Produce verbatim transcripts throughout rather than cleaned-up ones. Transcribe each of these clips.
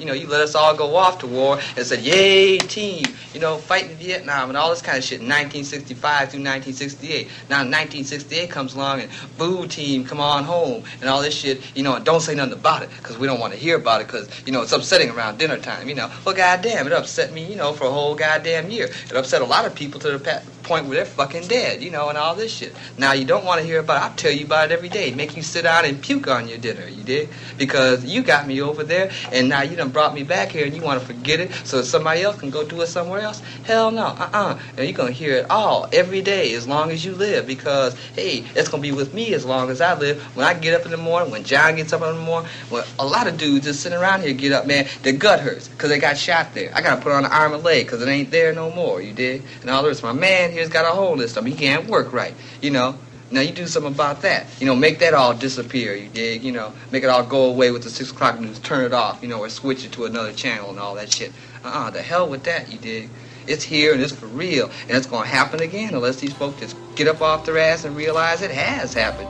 You know, you let us all go off to war and said, yay, team, you know, fighting Vietnam and all this kind of shit in nineteen sixty-five through nineteen sixty-eight. Now nineteen sixty-eight comes along and, boo, team, come on home, and all this shit, you know, and don't say nothing about it because we don't want to hear about it because, you know, it's upsetting around dinner time, you know. Well, goddamn, it upset me, you know, for a whole goddamn year. It upset a lot of people to the point where they're fucking dead, you know, and all this shit. Now, you don't want to hear about it. I tell you about it every day. Make you sit down and puke on your dinner, you dig? Because you got me over there, and now you done brought me back here and you want to forget it so that somebody else can go do it somewhere else? Hell no, uh-uh. And you're going to hear it all, every day, as long as you live, because, hey, it's going to be with me as long as I live. When I get up in the morning, when John gets up in the morning, when a lot of dudes just sitting around here get up, man, their gut hurts because they got shot there. I got to put on an arm and leg because it ain't there no more, you dig? And all the rest, my man here's got a hole in his stomach. He can't work right, you know? Now, you do something about that. You know, make that all disappear, you dig? You know, make it all go away with the six o'clock news. Turn it off, you know, or switch it to another channel and all that shit. Uh-uh, the hell with that, you dig? It's here and it's for real. And it's going to happen again unless these folks just get up off their ass and realize it has happened.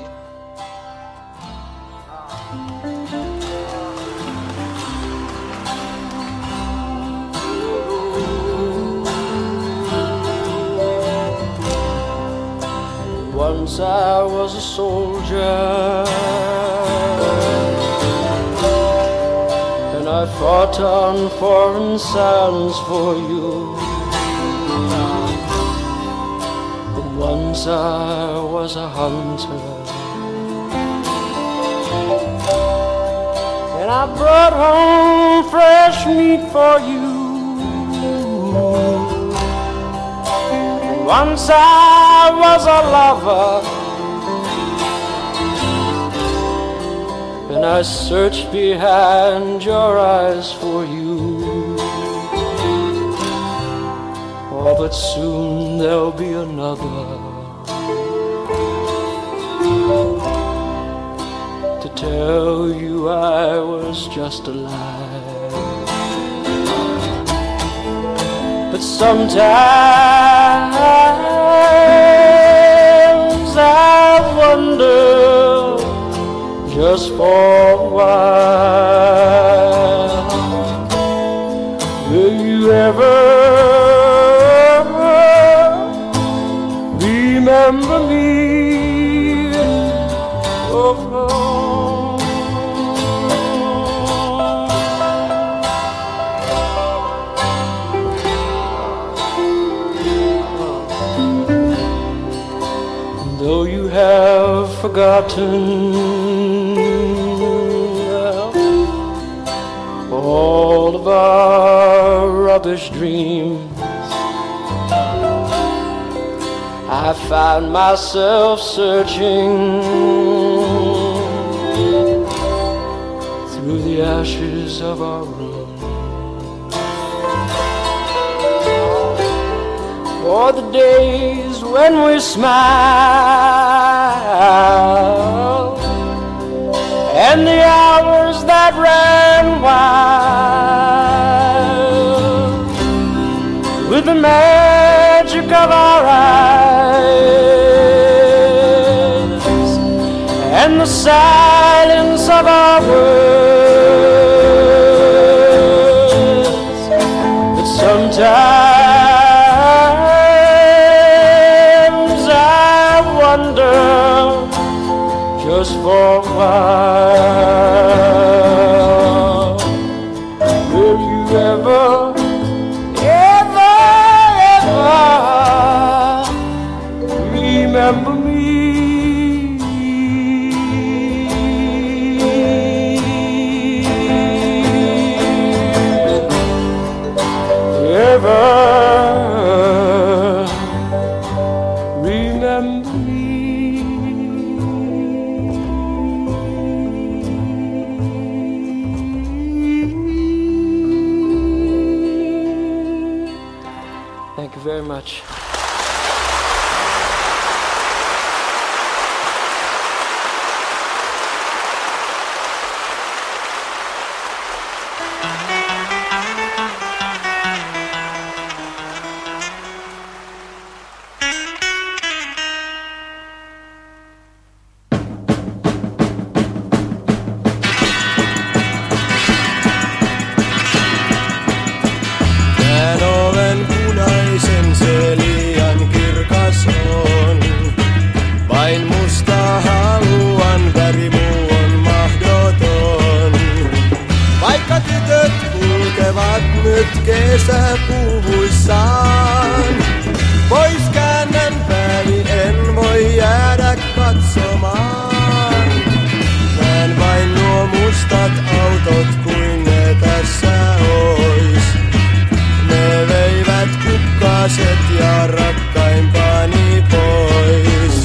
Once I was a soldier, and I fought on foreign sands for you. But once I was a hunter, and I brought home fresh meat for you. And once I I was a lover, and I searched behind your eyes for you. Oh, but soon there'll be another to tell you I was just a lie. But sometimes I wonder, just for a while, will you ever remember me? Oh, forgotten all of our rubbish dreams. I found myself searching through the ashes of our room for the days when we smile, and the hours that ran wild with the magic of our eyes and the silence of our words. But sometimes for a while, will you ever, ever, ever remember me? Ever remember me? Thank you very much. Katnut kesä puuhuissaan. Pois käännän pääni, en voi jäädä katsomaan. Näen vain nuo mustat autot, kuin ne tässä ois. Ne veivät kukkaset ja rakkaimpani pois.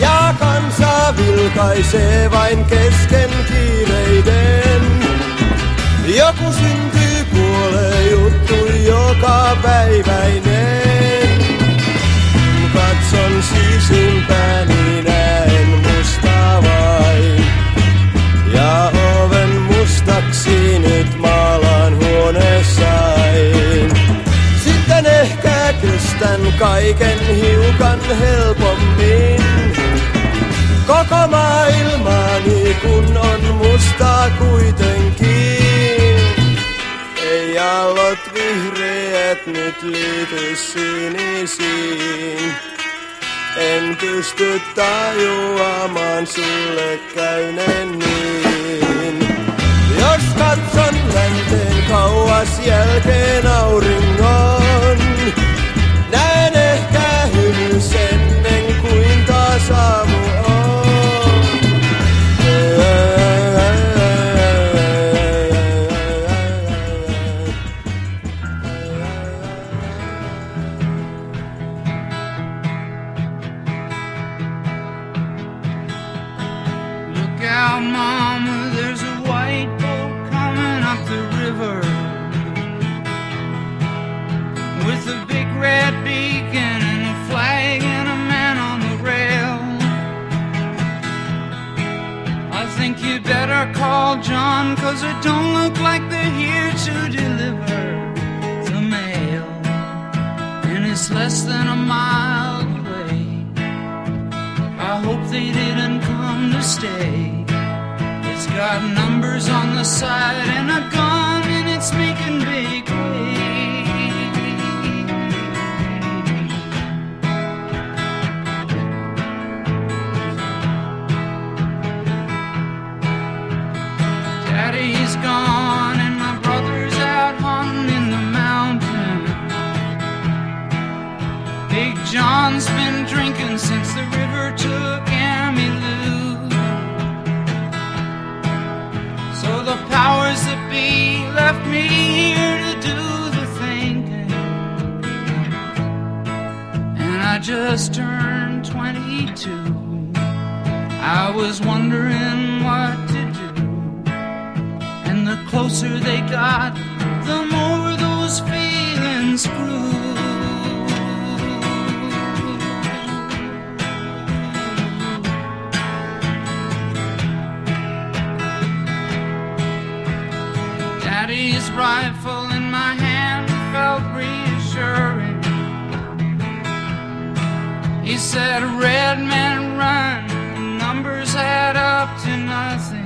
Ja kansa vilkaisee vain kesken kiireiden. Joku syntyy kuolee juttu joka päiväinen. Katson sisimpääni näen mustaa vain. Ja oven mustaksi nyt maalaan huoneessain. Sitten ehkä kestän kaiken hiukan helpommin. Koko maailmani kun on mustaa kuitenkin. Jallot vihreät nyt liity sinisiin. En pysty tajuamaan sulle käyneen niin. Jos katson länteen kauas jälkeen auringon, näen ehkä hymys ennen kuin taas aamu on. Call John, 'cause it don't look like they're here to deliver the mail, and it's less than a mile away. I hope they didn't come to stay. It's got numbers on the side and a gun, and it's making big Daddy's gone and my brother's out hunting in the mountain. Big John's been drinking since the river took Emmylou. So the powers that be left me here to do the thinking. And I just turned twenty-two. I was wondering what the closer they got, the more those feelings grew. Daddy's rifle in my hand felt reassuring. He said, "Red men run, the numbers add up to nothing."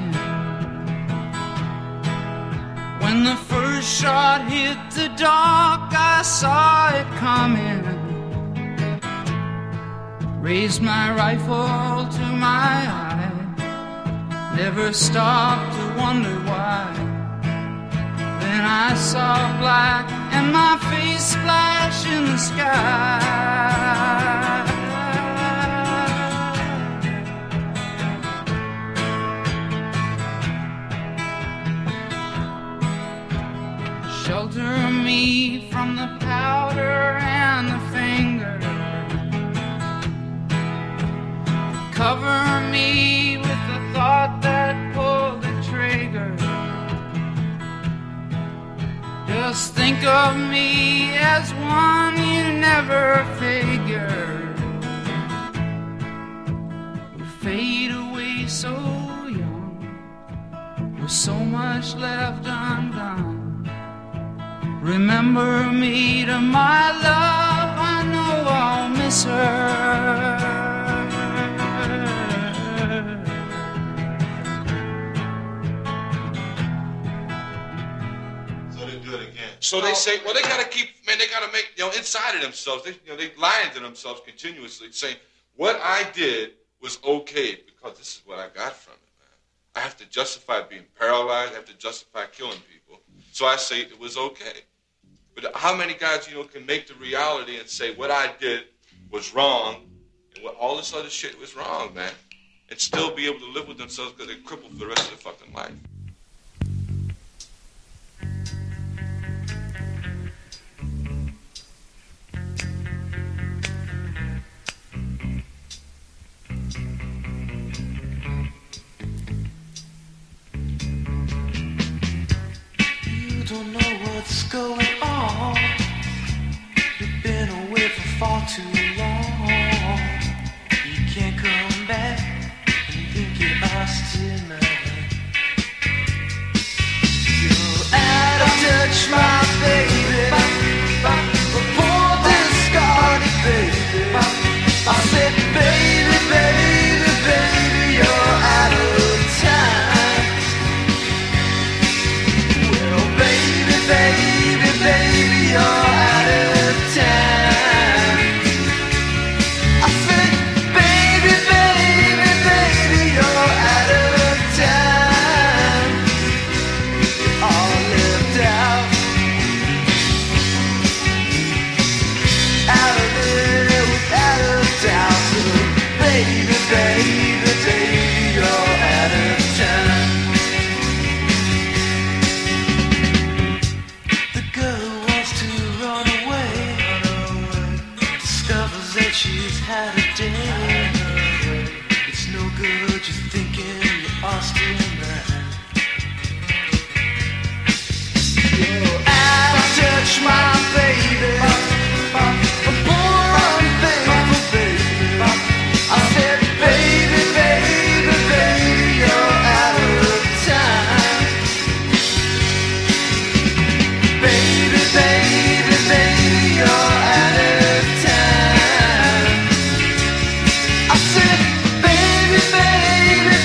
When the first shot hit the dock, I saw it coming. Raised my rifle to my eye, never stopped to wonder why. Then I saw black and my face splash in the sky. Shelter me from the powder and the finger. Cover me with the thought that pulled the trigger. Just think of me as one you never figured would fade away so young, with so much left undone. Remember me to my love, I know I'll miss her. So they do it again. So they say, well, they got to keep, man, they got to make, you know, inside of themselves, they, you know, they lying to themselves continuously, saying, what I did was okay because this is what I got from it, man. I have to justify being paralyzed. I have to justify killing people. So I say it was okay. But how many guys, you know, can make the reality and say what I did was wrong and what all this other shit was wrong, man, and still be able to live with themselves because they're crippled for the rest of their fucking life? What's going on? You've been away for far too long. You can't come back. You think you lost tonight. You're out of touch, my baby. A poor discarded baby. I said, baby, baby, baby, you're out of time. Well, baby, baby, baby, you're out of time. I said, baby, baby, baby, you're out of time. You're all left out. Out of it, out of doubt. So, baby, baby, baby, you're out of time. She's had a day. It's no good, you're thinking you're Austin man. You're out of touch, my baby. A poor unfaithful baby. I said, baby, baby, baby, you're out of time. Baby, baby, baby, you're out of time. Baby, baby.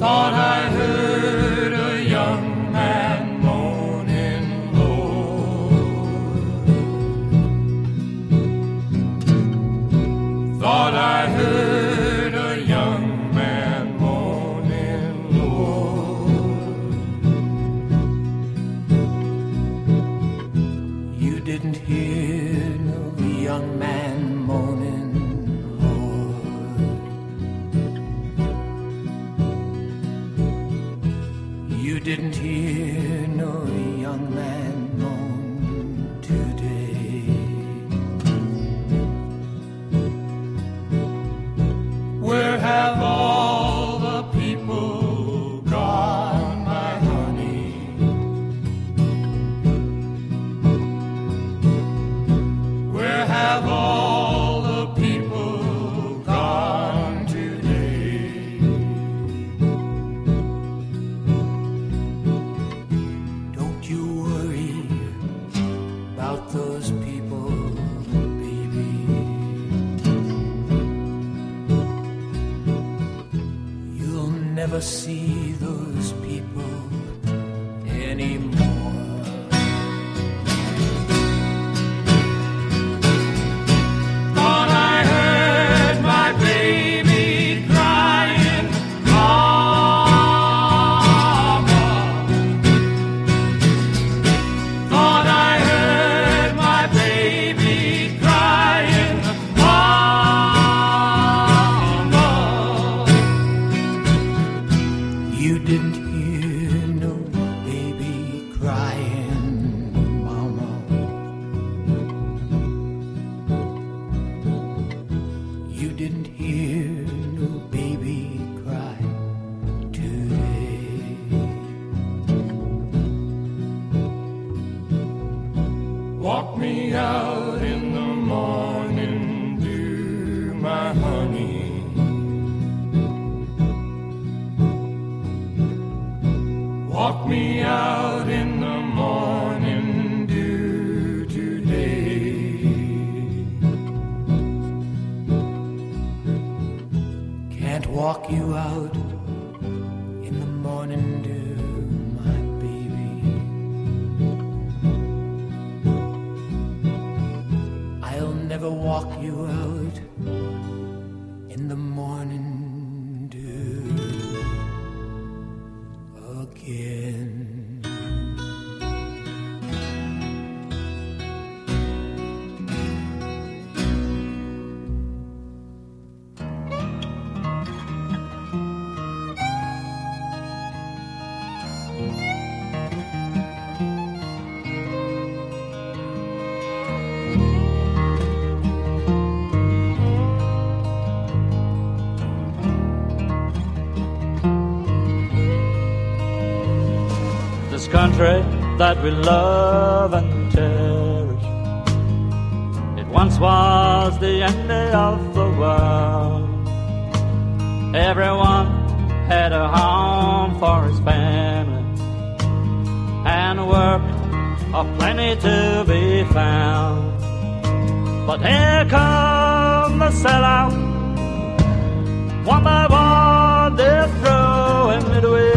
Thought I heard You didn't hear no young man moan today. Where have all the people gone, my honey? Where have all the people gone? Those people, baby. You'll never see those people anymore. Thought I heard my baby crying, Mama. Thought I You didn't hear no baby crying, Mama. You didn't hear no baby cry today. Walk me out in the morning dew, my honey. Walk me out in the morning dew today. Can't walk you out in the morning dew, my baby. I'll never walk you out in the morning dew again. This country that we love and cherish, it once was the end of the world. Everyone had a home for his family and work of plenty to be found. But here come the sellouts, one by one they're throwing it away.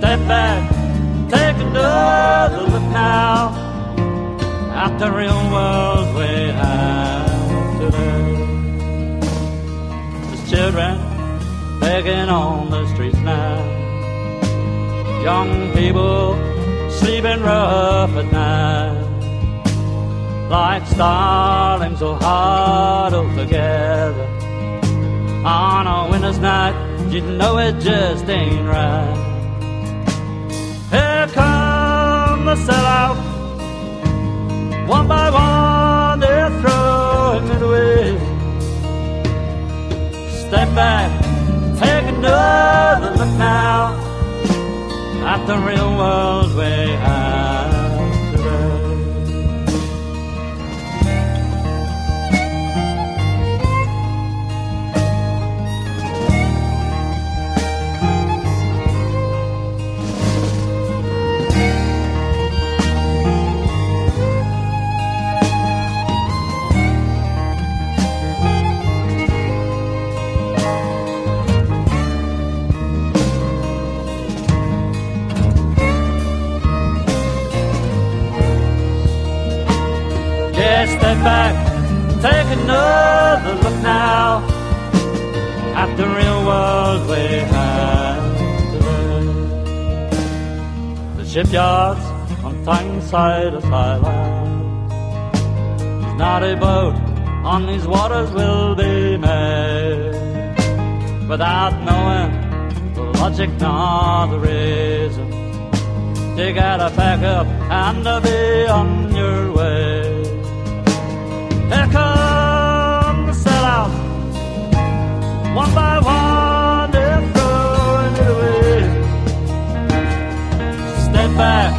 Step back, take another look now at the real world we have today. There's children begging on the streets now, young people sleeping rough at night, like starlings so huddled together on a winter's night. You know it just ain't right. Here come the sellouts, one by one they're throwing it away. Step back, take another look now at the real world we have today. Step back, take another look now at the real world we have today. The shipyards on Tyneside of Thailand, there's not a boat on these waters will be made without knowing the Once ignore the reason. You gotta pack up and be on your way. Here come the sellouts, one by one they're throwing it away. Step back,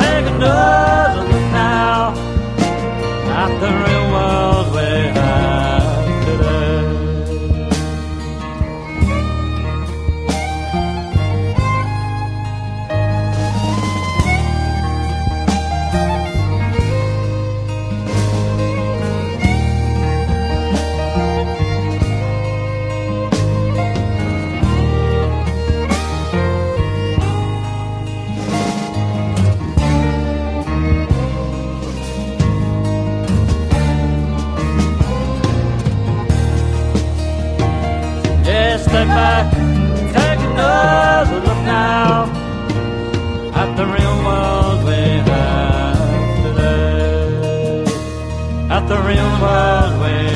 take another look now at the real world we have today. Step back, take another look now at the real world we have today. At the real world we have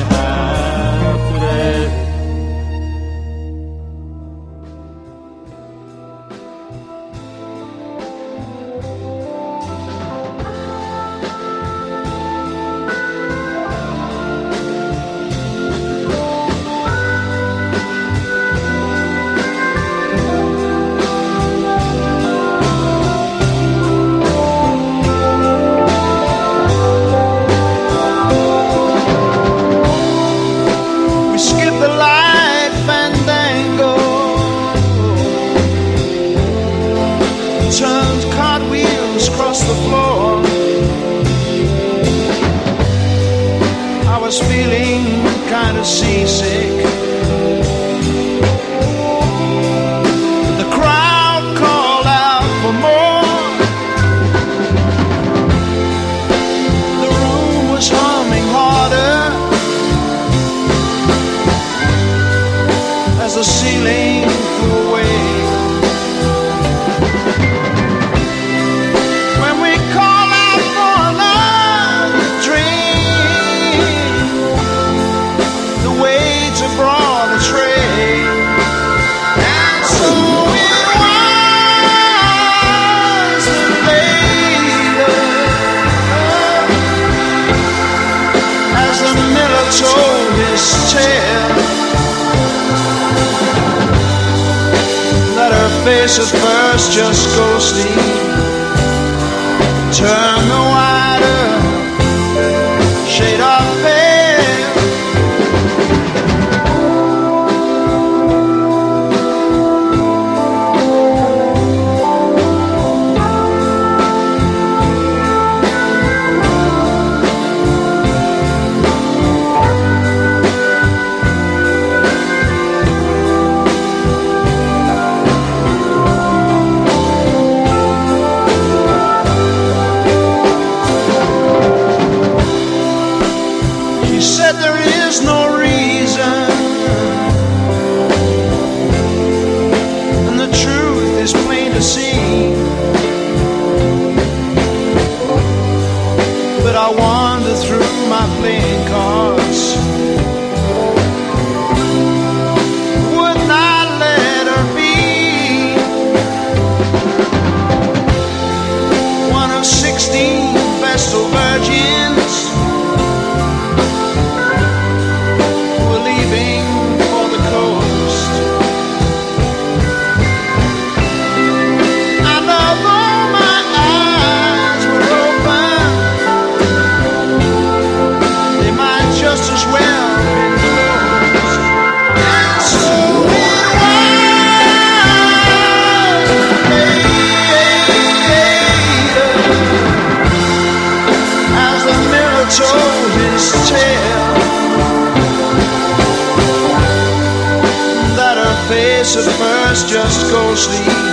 At first, just go sleep.